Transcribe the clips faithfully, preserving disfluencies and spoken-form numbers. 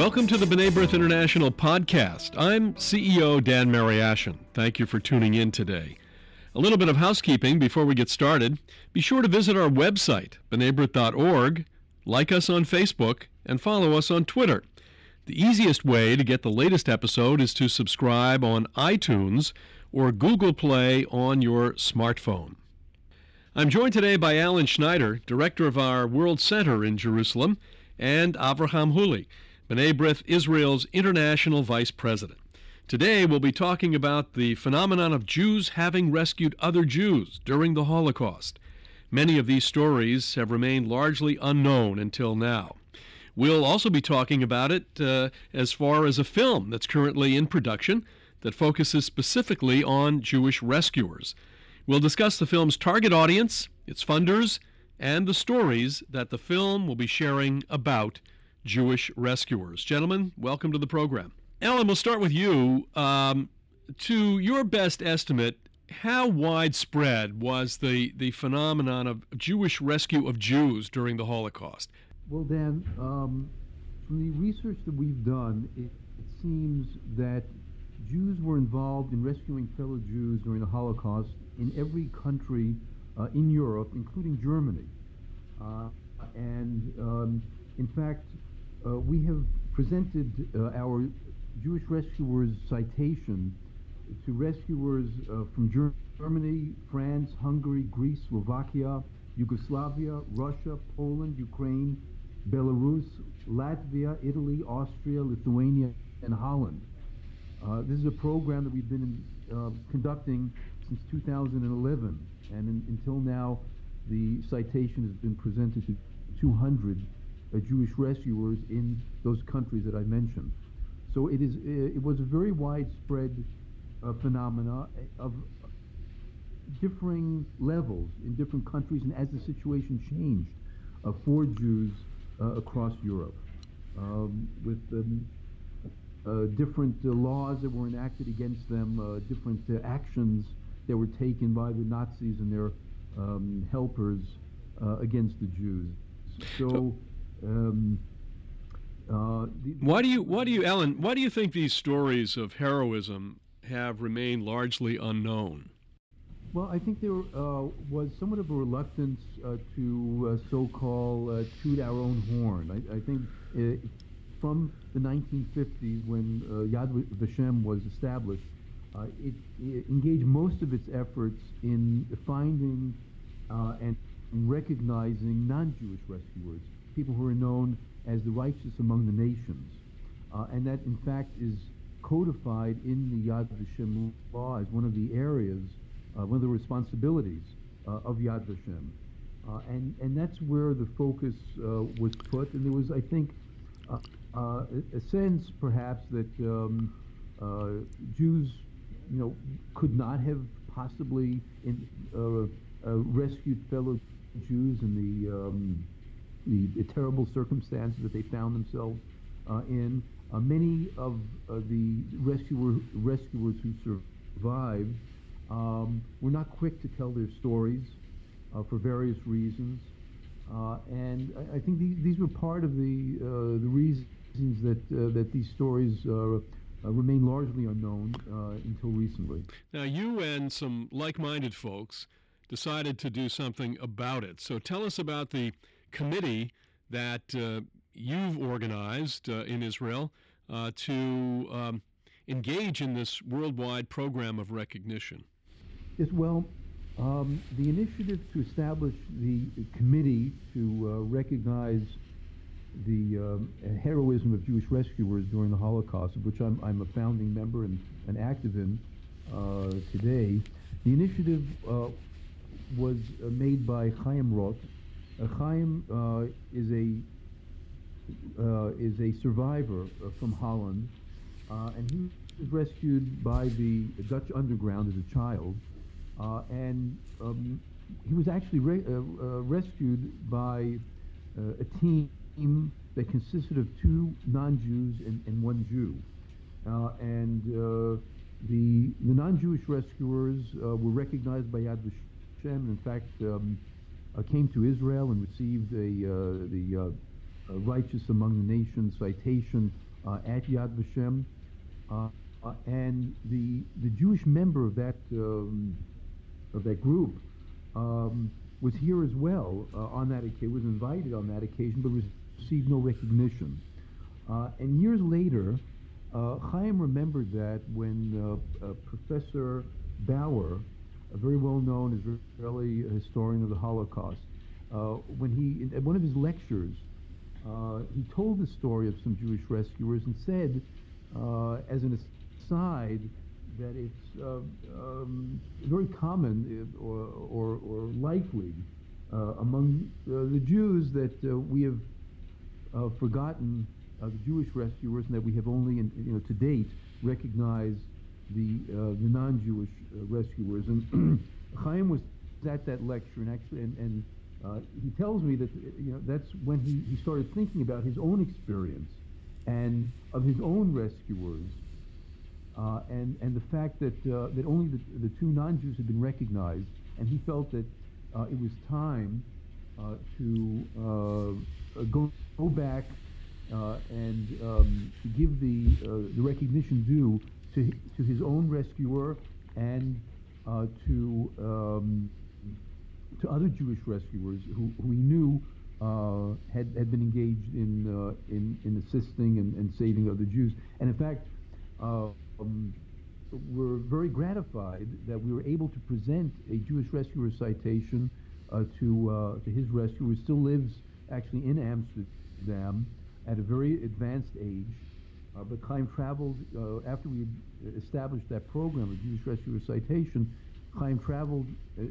Welcome to the B'nai B'rith International podcast. I'm C E O Dan Mariaschin. Thank you for tuning in today. A little bit of housekeeping before we get started. Be sure to visit our website, b'nai b'rith dot org, like us on Facebook, and follow us on Twitter. The easiest way to get the latest episode is to subscribe on iTunes or Google Play on your smartphone. I'm joined today by Alan Schneider, director of our World Center in Jerusalem, and Avraham Huli, B'nai B'rith Israel's international vice president. Today we'll be talking about the phenomenon of Jews having rescued other Jews during the Holocaust. Many of these stories have remained largely unknown until now. We'll also be talking about it uh, as far as a film that's currently in production that focuses specifically on Jewish rescuers. We'll discuss the film's target audience, its funders, and the stories that the film will be sharing about Jewish rescuers. Gentlemen, welcome to the program. Alan, we'll start with you. Um, to your best estimate, how widespread was the, the phenomenon of Jewish rescue of Jews during the Holocaust? Well, Dan, um, from the research that we've done, it, it seems that Jews were involved in rescuing fellow Jews during the Holocaust in every country uh, in Europe, including Germany. Uh, and um, in fact, uh, we have presented uh, our Jewish rescuers citation to rescuers uh, from Ger- Germany, France, Hungary, Greece, Slovakia, Yugoslavia, Russia, Poland, Ukraine, Belarus, Latvia, Italy, Austria, Lithuania, and Holland. Uh, this is a program that we've been in, uh, conducting since two thousand eleven, and in, until now the citation has been presented to two hundred uh, Jewish rescuers in those countries that I mentioned. So it is. Uh, it was a very widespread uh, phenomena of differing levels in different countries, and as the situation changed uh, for Jews uh, across Europe, um, with um, uh, different uh, laws that were enacted against them, uh, different uh, actions that were taken by the Nazis and their um, helpers uh, against the Jews. So. Um, Uh, the, the why do you, why do you, Alan? Why do you think these stories of heroism have remained largely unknown? Well, I think there uh, was somewhat of a reluctance uh, to uh, so-called uh, toot our own horn. I, I think uh, from the nineteen fifties, when uh, Yad Vashem was established, uh, it, it engaged most of its efforts in finding uh, and recognizing non-Jewish rescuers, people who are known as the Righteous Among the Nations, uh, and that in fact is codified in the Yad Vashem law as one of the areas, uh, one of the responsibilities uh, of Yad Vashem, uh, and and that's where the focus uh, was put. And there was, I think, uh, uh, a sense perhaps that um, uh, Jews, you know, could not have possibly in, uh, uh, rescued fellow Jews in the. Um, The, the terrible circumstances that they found themselves uh, in. Uh, many of uh, the rescuer, rescuers who survived um, were not quick to tell their stories uh, for various reasons. Uh, and I, I think these, these were part of the uh, the reasons that uh, that these stories uh, uh, remain largely unknown uh, until recently. Now, you and some like-minded folks decided to do something about it. So tell us about the committee that uh, you've organized uh, in Israel uh, to um, engage in this worldwide program of recognition. Yes, well, um, the initiative to establish the committee to uh, recognize the um, heroism of Jewish rescuers during the Holocaust, of which I'm, I'm a founding member and, and active in uh, today, the initiative uh, was uh, made by Chaim Roth. Uh, Chaim uh, is a uh, is a survivor uh, from Holland, uh, and he was rescued by the Dutch underground as a child, uh, and um, he was actually re- uh, uh, rescued by uh, a team that consisted of two non-Jews and, and one Jew, uh, and uh, the the non-Jewish rescuers uh, were recognized by Yad Vashem. In fact. Um, Uh, came to Israel and received a, uh, the uh, uh, Righteous Among the Nations citation uh, at Yad Vashem, uh, uh, and the the Jewish member of that um, of that group um, was here as well uh, on that occasion, was invited on that occasion, but received no recognition. Uh, and years later, uh, Chaim remembered that when uh, uh, Professor Bauer, a very well-known Israeli historian of the Holocaust, uh, when he, in, at one of his lectures, uh, he told the story of some Jewish rescuers and said, uh, as an aside, that it's uh, um, very common uh, or, or, or likely uh, among uh, the Jews that uh, we have uh, forgotten uh, the Jewish rescuers, and that we have only, in, you know, to date, recognized the, uh, the non-Jewish uh, rescuers. And Chaim was at that lecture, and actually, and, and uh, he tells me that, you know, that's when he, he started thinking about his own experience and of his own rescuers, uh, and and the fact that uh, that only the, the two non-Jews had been recognized, and he felt that uh, it was time uh, to uh, go go back uh, and um, to give the uh, the recognition due to to his own rescuer, and uh, to um, to other Jewish rescuers who, who he knew uh, had had been engaged in uh, in, in assisting and, and saving other Jews. And in fact, uh, um, we're very gratified that we were able to present a Jewish rescuer citation uh, to uh, to his rescuer, who still lives actually in Amsterdam at a very advanced age. Uh, but Chaim traveled, uh, after we had established that program of Jewish Rescuer Citation, Chaim traveled uh,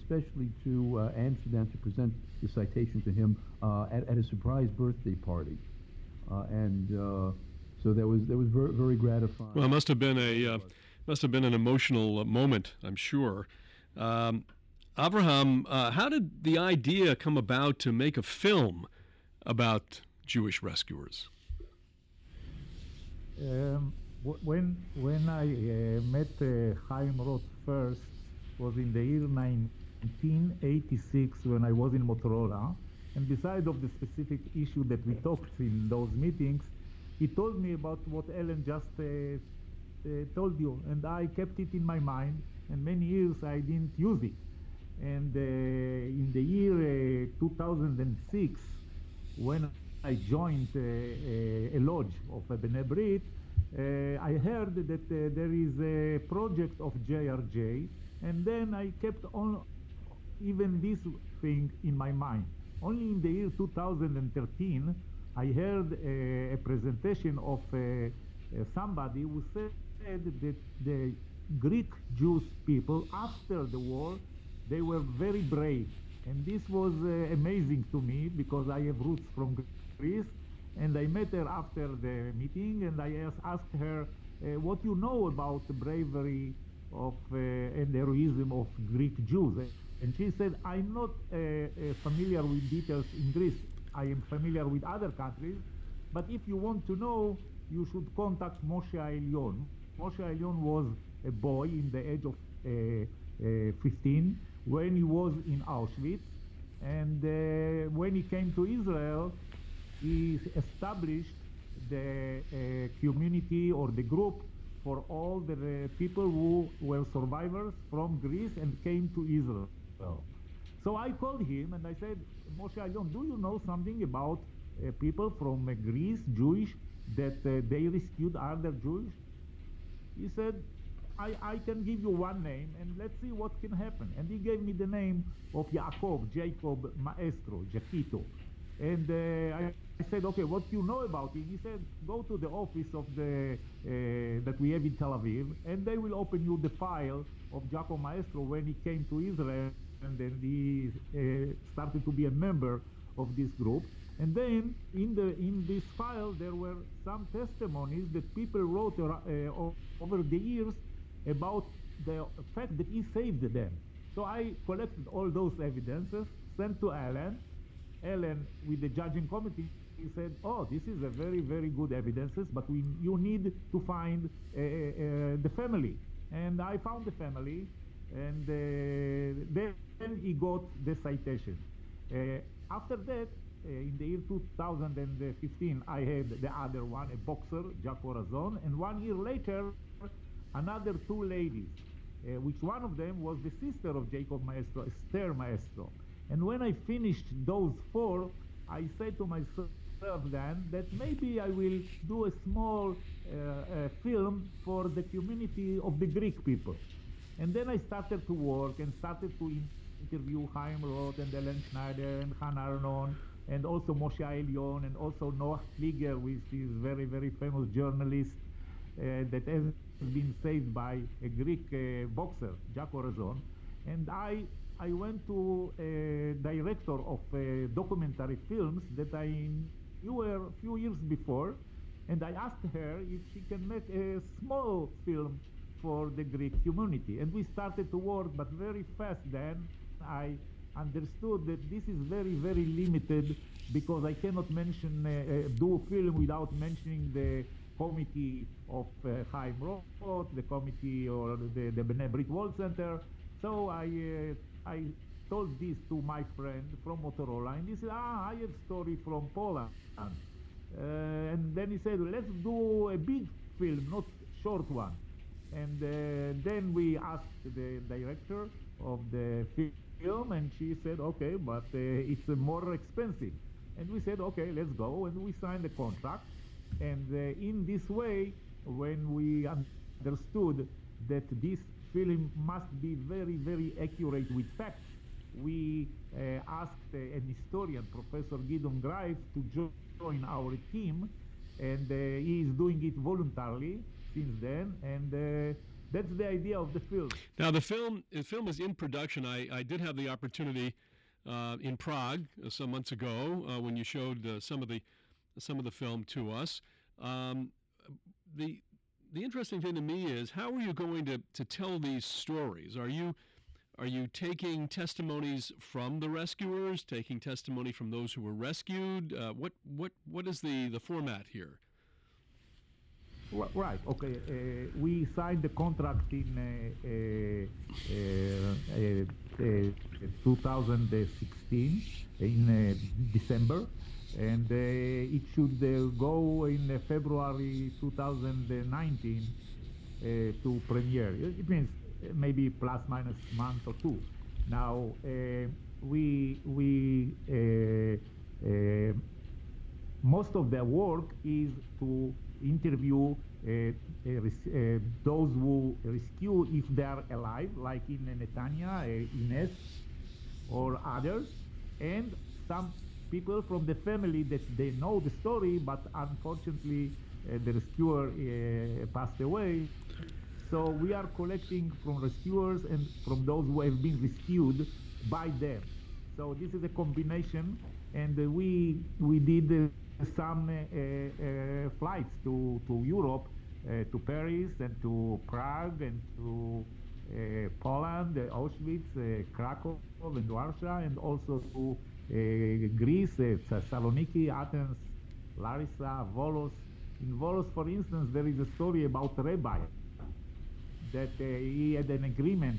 especially to uh, Amsterdam to present the citation to him uh, at, at a surprise birthday party. Uh, and uh, so that was that was very, very gratifying. Well, it must have been, a, uh, must have been an emotional moment, I'm sure. Um, Avraham, uh, how did the idea come about to make a film about Jewish rescuers? Um, w- when when I uh, met uh, Chaim Roth first was in the year nineteen eighty-six, when I was in Motorola, and besides of the specific issue that we talked in those meetings, he told me about what Alan just uh, uh, told you, and I kept it in my mind, and many years I didn't use it. And uh, in the year uh, two thousand six, when I joined uh, a, a lodge of uh, B'nai B'rith, uh, I heard that uh, there is a project of J R J, and then I kept on even this thing in my mind. Only in the year two thousand thirteen, I heard uh, a presentation of uh, uh, somebody who said that the Greek Jewish people, after the war, they were very brave. And this was uh, amazing to me, because I have roots from Greece. And I met her after the meeting, and I as- asked her uh, what you know about the bravery of uh, and heroism of Greek Jews. And she said, I'm not uh, uh, familiar with details in Greece. I am familiar with other countries, but if you want to know, you should contact Moshe Elion. Moshe Elion was a boy in the age of uh, uh, fifteen when he was in Auschwitz, and uh, when he came to Israel, he established the uh, community or the group for all the uh, people who were survivors from Greece and came to Israel. Oh. So I called him and I said, Moshe Elion, do you know something about uh, people from uh, Greece, Jewish, that uh, they rescued other Jewish? He said, I, I can give you one name and let's see what can happen. And he gave me the name of Yaakov, Jacob Maestro, Jacquito. And uh, I, I said, okay, what do you know about him? He said, go to the office of the uh, that we have in Tel Aviv, and they will open you the file of Jacko Maestro when he came to Israel, and then he uh, started to be a member of this group. And then in the in this file, there were some testimonies that people wrote uh, over the years about the fact that he saved them. So I collected all those evidences, sent to Alan, Alan, with the judging committee, he said, oh, this is a very, very good evidences, but we, you need to find uh, uh, the family. And I found the family, and uh, then he got the citation. Uh, after that, Uh, in the year two thousand fifteen, I had the other one, a boxer, Jacko Razon, and one year later, another two ladies, uh, which one of them was the sister of Yaakov Maestro, Esther Maestro. And when I finished those four, I said to myself then that maybe I will do a small uh, uh, film for the community of the Greek people. And then I started to work and started to interview Chaim Roth and Alan Schneider and Han Arnon, and also Moshe Elion, and also Noah Klieger, which is very, very famous journalist uh, that has been saved by a Greek uh, boxer, Jacko Razon. And I, I went to a director of uh, documentary films that I knew her a few years before, and I asked her if she can make a small film for the Greek community. And we started to work, but very fast then I understood that this is very, very limited, because I cannot mention, uh, uh, do a film without mentioning the committee of uh, Chaim Roth, the committee or the, the B'nai B'rith World Center. So I, uh, I told this to my friend from Motorola, and he said, ah, I have a story from Poland. Uh, and then he said, let's do a big film, not short one. And uh, then we asked the director of the film, and she said, okay, but uh, it's uh, more expensive. And we said, okay, let's go. And we signed a contract. And uh, in this way, when we understood that this film must be very, very accurate with facts, we uh, asked uh, an historian, Professor Gidon Greif, to join our team. And uh, he is doing it voluntarily since then. And. Uh, That's the idea of the film. Now, the film the film is in production. I, I did have the opportunity uh, in Prague uh, some months ago uh, when you showed uh, some of the some of the film to us. Um, the the interesting thing to me is, how are you going to, to tell these stories? Are you are you taking testimonies from the rescuers, taking testimony from those who were rescued? Uh, what what what is the, the format here? Right, okay. Uh, we signed the contract in uh, uh, uh, uh, two thousand sixteen, in uh, December, and uh, it should uh, go in uh, February two thousand nineteen uh, to premiere. It means maybe plus minus a month or two. Now, uh, we, we uh, uh, most of the work is to interview uh, uh, uh, those who rescue if they are alive, like in uh, Netanya, uh, Ines, or others, and some people from the family that they know the story, but unfortunately uh, the rescuer uh, passed away. So we are collecting from rescuers and from those who have been rescued by them. So this is a combination, and uh, we we did. Uh, some uh, uh, flights to, to Europe, uh, to Paris and to Prague and to uh, Poland, uh, Auschwitz, uh, Krakow and Warsaw, and also to uh, Greece, uh, Thessaloniki, Athens, Larissa, Volos. In Volos, for instance, there is a story about Rabbi, that uh, he had an agreement,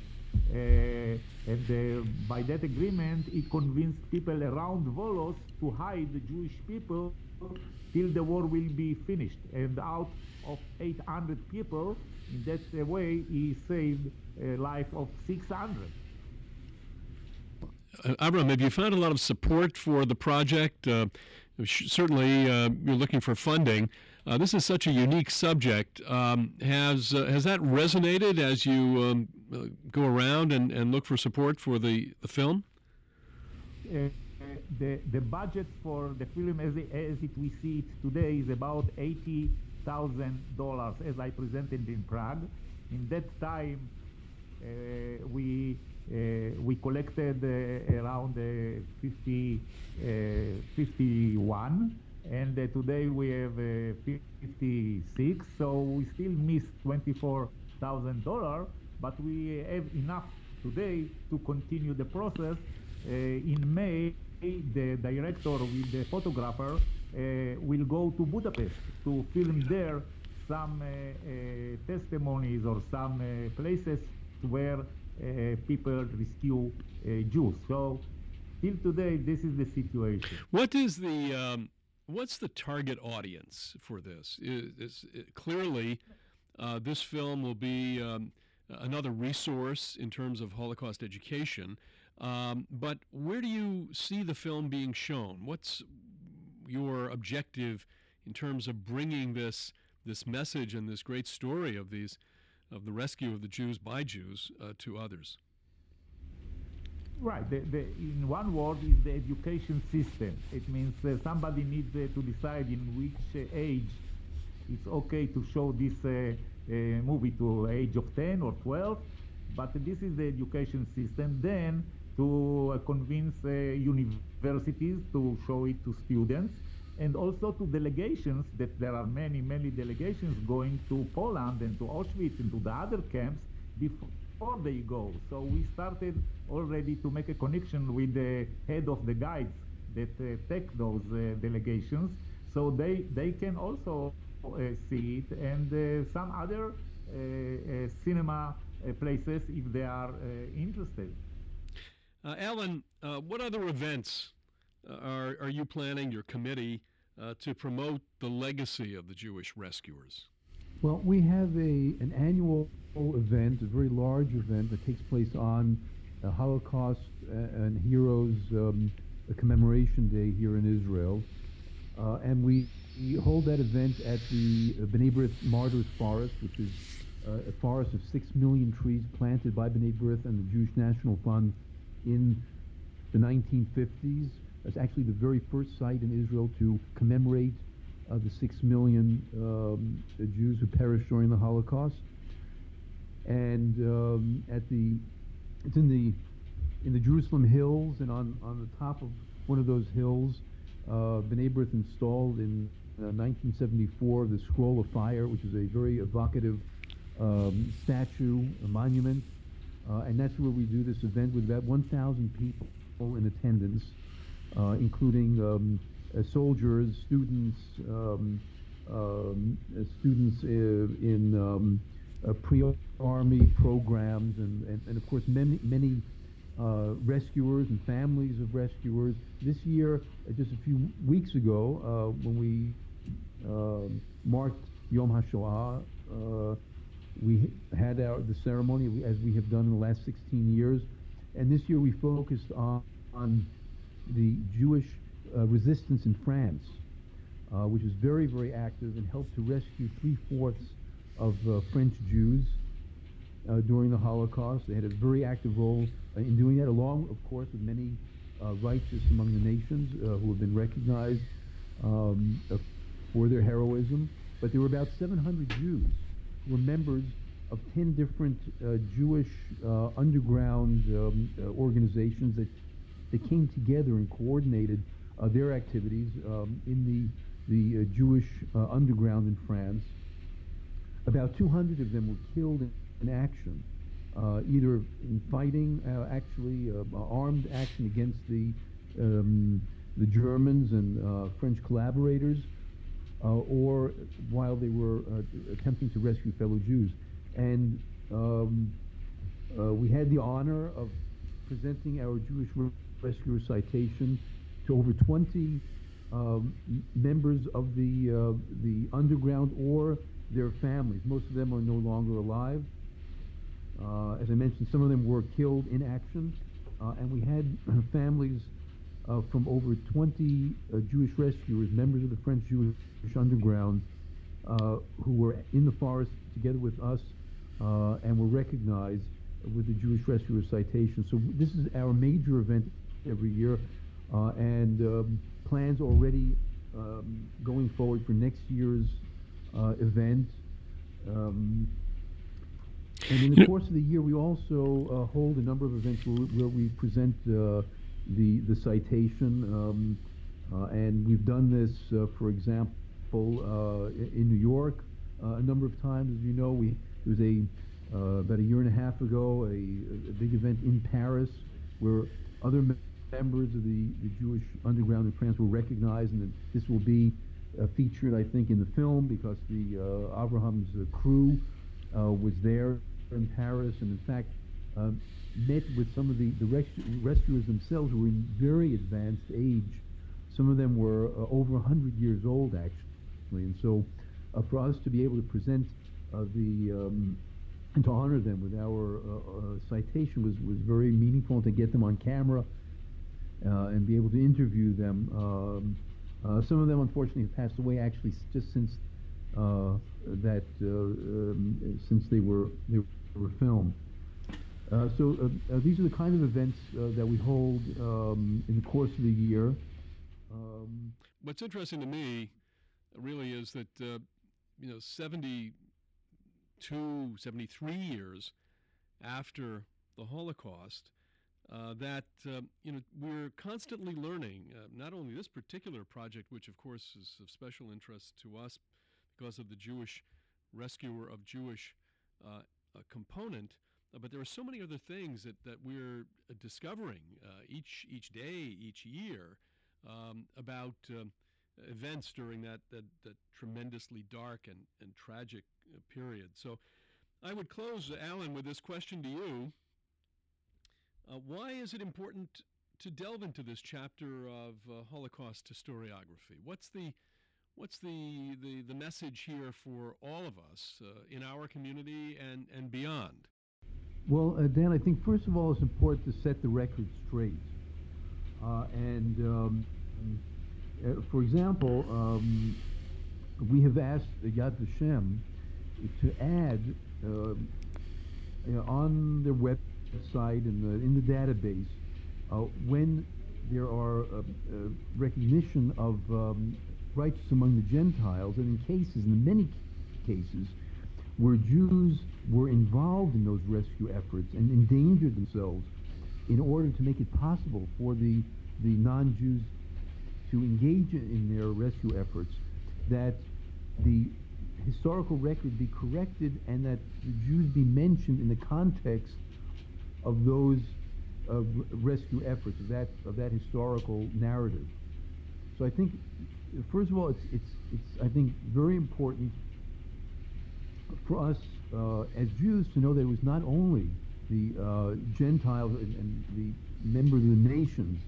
uh, and uh, by that agreement he convinced people around Volos to hide the Jewish people till the war will be finished. And out of eight hundred people, in that uh, way, he saved a life of six hundred. Uh, Avraham, have you found a lot of support for the project? Uh, sh- certainly, uh, you're looking for funding. Uh, this is such a unique subject. Um, has uh, has that resonated as you um, uh, go around and, and look for support for the, the film? Uh, The, the budget for the film, as, as it we see it today, is about eighty thousand dollars, as I presented in Prague. In that time, uh, we uh, we collected uh, around uh, fifty, fifty-one, and uh, today we have uh, fifty-six. So we still miss twenty-four thousand dollars, but we have enough today to continue the process. Uh, in May, the director with the photographer uh, will go to Budapest to film there some uh, uh, testimonies or some uh, places where uh, people rescue uh, Jews. So till today, this is the situation. What is the um, what's the target audience for this? Is, is it, clearly, uh, this film will be um, another resource in terms of Holocaust education. Um, but where do you see the film being shown? What's your objective in terms of bringing this this message and this great story of these of the rescue of the Jews by Jews uh, to others? Right. The, the, in one word, is the education system. It means uh, somebody needs uh, to decide in which uh, age it's okay to show this uh, uh, movie to age of ten or twelve. But this is the education system. Then to uh, convince uh, universities to show it to students, and also to delegations, that there are many, many delegations going to Poland and to Auschwitz and to the other camps before Before they go. So we started already to make a connection with the head of the guides that uh, take those uh, delegations, so they they can also uh, see it, and uh, some other uh, uh, cinema uh, places if they are uh, interested. Uh, Alan, uh, what other events uh, are are you planning, your committee, uh, to promote the legacy of the Jewish rescuers? Well, we have a an annual event, a very large event that takes place on uh, Holocaust and Heroes um, Commemoration Day here in Israel, uh, and we, we hold that event at the uh, B'nai B'rith Martyrs Forest, which is uh, a forest of six million trees planted by B'nai B'rith and the Jewish National Fund in the nineteen fifties. It's actually the very first site in Israel to commemorate of the six million um, Jews who perished during the Holocaust, and um, at the it's in the in the Jerusalem hills, and on, on the top of one of those hills, uh, B'nai B'rith installed in uh, nineteen seventy-four the Scroll of Fire, which is a very evocative um, statue, a monument, uh, and that's where we do this event with about one thousand people in attendance, uh, including. Um, Uh, soldiers, students, um, um, uh, students uh, in um, uh, pre-army programs, and, and, and of course many many uh, rescuers and families of rescuers. This year, uh, just a few weeks ago, uh, when we uh, marked Yom HaShoah, uh, we had our, the ceremony as we have done in the last sixteen years, and this year we focused on, on the Jewish Uh, resistance in France, uh, which is very, very active and helped to rescue three-fourths of uh, French Jews uh, during the Holocaust. They had a very active role uh, in doing that, along, of course, with many uh, Righteous Among the Nations uh, who have been recognized um, uh, for their heroism. But there were about seven hundred Jews who were members of ten different uh, Jewish uh, underground um, uh, organizations that they came together and coordinated Uh, their activities um, in the the uh, Jewish uh, underground in France. About two hundred of them were killed in, in action, uh, either in fighting, uh, actually uh, armed action against the um, the Germans and uh, French collaborators, uh, or while they were uh, attempting to rescue fellow Jews. And um, uh, we had the honor of presenting our Jewish rescuer citation to over twenty um, members of the uh, the underground or their families. Most of them are no longer alive. Uh, as I mentioned, some of them were killed in action, uh, and we had families uh, from over twenty uh, Jewish rescuers, members of the French Jewish underground, uh, who were in the forest together with us uh, and were recognized with the Jewish Rescuer Citation. So this is our major event every year. Uh, and um, plans already um, going forward for next year's uh, event. Um, and in the course of the year, we also uh, hold a number of events where, where we present uh, the the citation. Um, uh, and we've done this, uh, for example, uh, in New York uh, a number of times. As you know, we there was a uh, about a year and a half ago a, a big event in Paris where other members members of the, the Jewish underground in France were recognized, and that this will be uh, featured, I think, in the film, because the uh, Avraham's uh, crew uh, was there in Paris, and in fact um, met with some of the, the rescuers themselves, who were in very advanced age. Some of them were uh, over one hundred years old, actually. And so uh, for us to be able to present uh, the, um, and to honor them with our uh, uh, citation was, was very meaningful, and to get them on camera uh, and be able to interview them. Um, uh, some of them, unfortunately, have passed away, actually, just since uh, that, uh, um, since they were, they were filmed. Uh, so uh, uh, these are the kind of events uh, that we hold um, in the course of the year. Um, What's interesting to me, really, is that uh, you know, seventy-two, seventy-three years after the Holocaust, uh, that uh, you know, we're constantly learning. Uh, not only this particular project, which of course is of special interest to us because of the Jewish rescuer of Jewish uh, uh, component. Uh, but there are so many other things that, that we're uh, discovering uh, each each day, each year, um, about um, events during that, that, that tremendously dark and, and tragic uh, period. So I would close, uh, Alan, with this question to you. Uh, why is it important to delve into this chapter of uh, Holocaust historiography? What's the What's the, the, the message here for all of us uh, in our community and, and beyond? Well, uh, Dan, I think first of all it's important to set the record straight. Uh, and um, uh, for example, um, we have asked uh, Yad Vashem to add uh, you know, on their website and the, in the database uh, when there are uh, uh, recognition of um, righteous among the Gentiles, and in cases, in many cases, where Jews were involved in those rescue efforts and endangered themselves in order to make it possible for the, the non-Jews to engage in their rescue efforts, that the historical record be corrected and that the Jews be mentioned in the context of those uh, rescue efforts, of that, of that historical narrative. So I think, first of all, it's, it's, it's I think, very important for us uh, as Jews to know that it was not only the uh, Gentiles and, and the members of the nations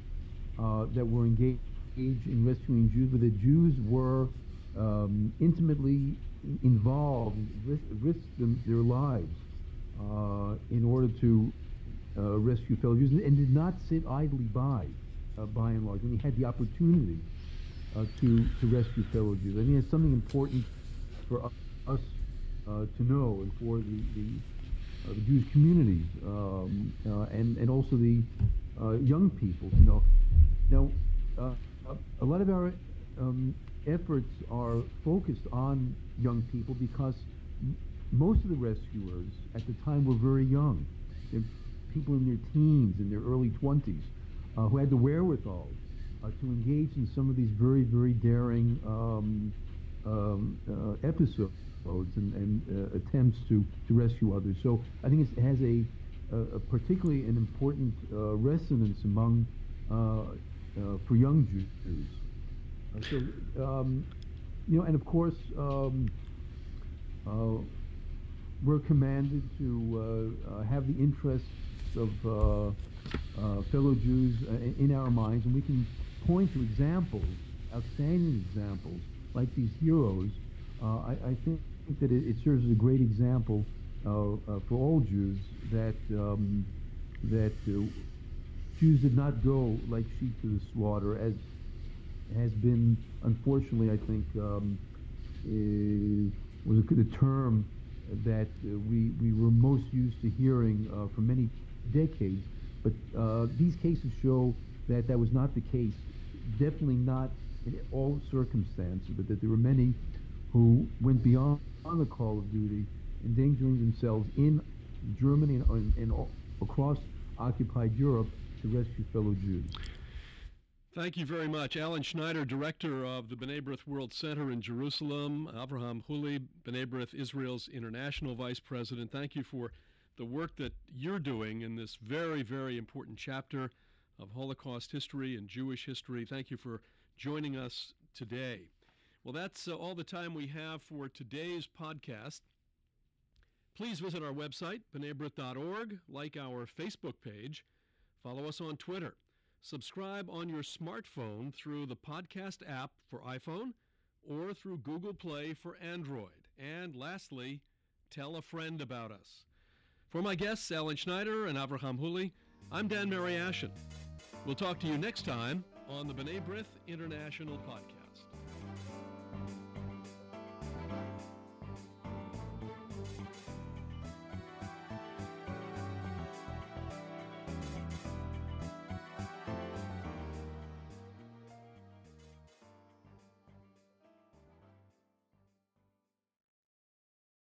uh, that were engaged in rescuing Jews, but the Jews were um, intimately involved, risked, risked them, their lives uh, in order to uh, rescue fellow Jews, and did not sit idly by, uh, by and large, when they had the opportunity uh, to, to rescue fellow Jews. I think it's something important for us Uh, to know, and for the, the, uh, the Jewish communities um, uh, and, and also the uh, young people to know. Now, uh, a lot of our um, efforts are focused on young people because m- most of the rescuers at the time were very young. They're people in their teens, in their early twenties, uh, who had the wherewithal uh, to engage in some of these very, very daring um, um, uh, episodes. and, and uh, attempts to, to rescue others. So I think it's, it has a, uh, a particularly an important uh, resonance among, uh, uh, for young Jews. Uh, so, um, you know, and of course, um, uh, we're commanded to uh, uh, have the interests of uh, uh, fellow Jews uh, in our minds, and we can point to examples, outstanding examples, like these heroes. Uh, I, I think that it, it serves as a great example uh, uh, for all Jews that um, that uh, Jews did not go like sheep to the slaughter, as has been, unfortunately, I think, um, uh, was a, a term that uh, we we were most used to hearing uh, for many decades. But uh, these cases show that that was not the case. Definitely not in all circumstances, but that there were many who went beyond on the call of duty, endangering themselves in Germany and, and, and all across occupied Europe to rescue fellow Jews. Thank you very much. Alan Schneider, director of the B'nai B'rith World Center in Jerusalem, Avraham Huli, B'nai B'rith Israel's international vice president. Thank you for the work that you're doing in this very, very important chapter of Holocaust history and Jewish history. Thank you for joining us today. Well, that's uh, all the time we have for today's podcast. Please visit our website, b'nai b'rith dot org, like our Facebook page, follow us on Twitter, subscribe on your smartphone through the podcast app for iPhone or through Google Play for Android, and lastly, tell a friend about us. For my guests, Alan Schneider and Avraham Huli, I'm Dan Mariaschin. We'll talk to you next time on the B'nai B'rith International Podcast.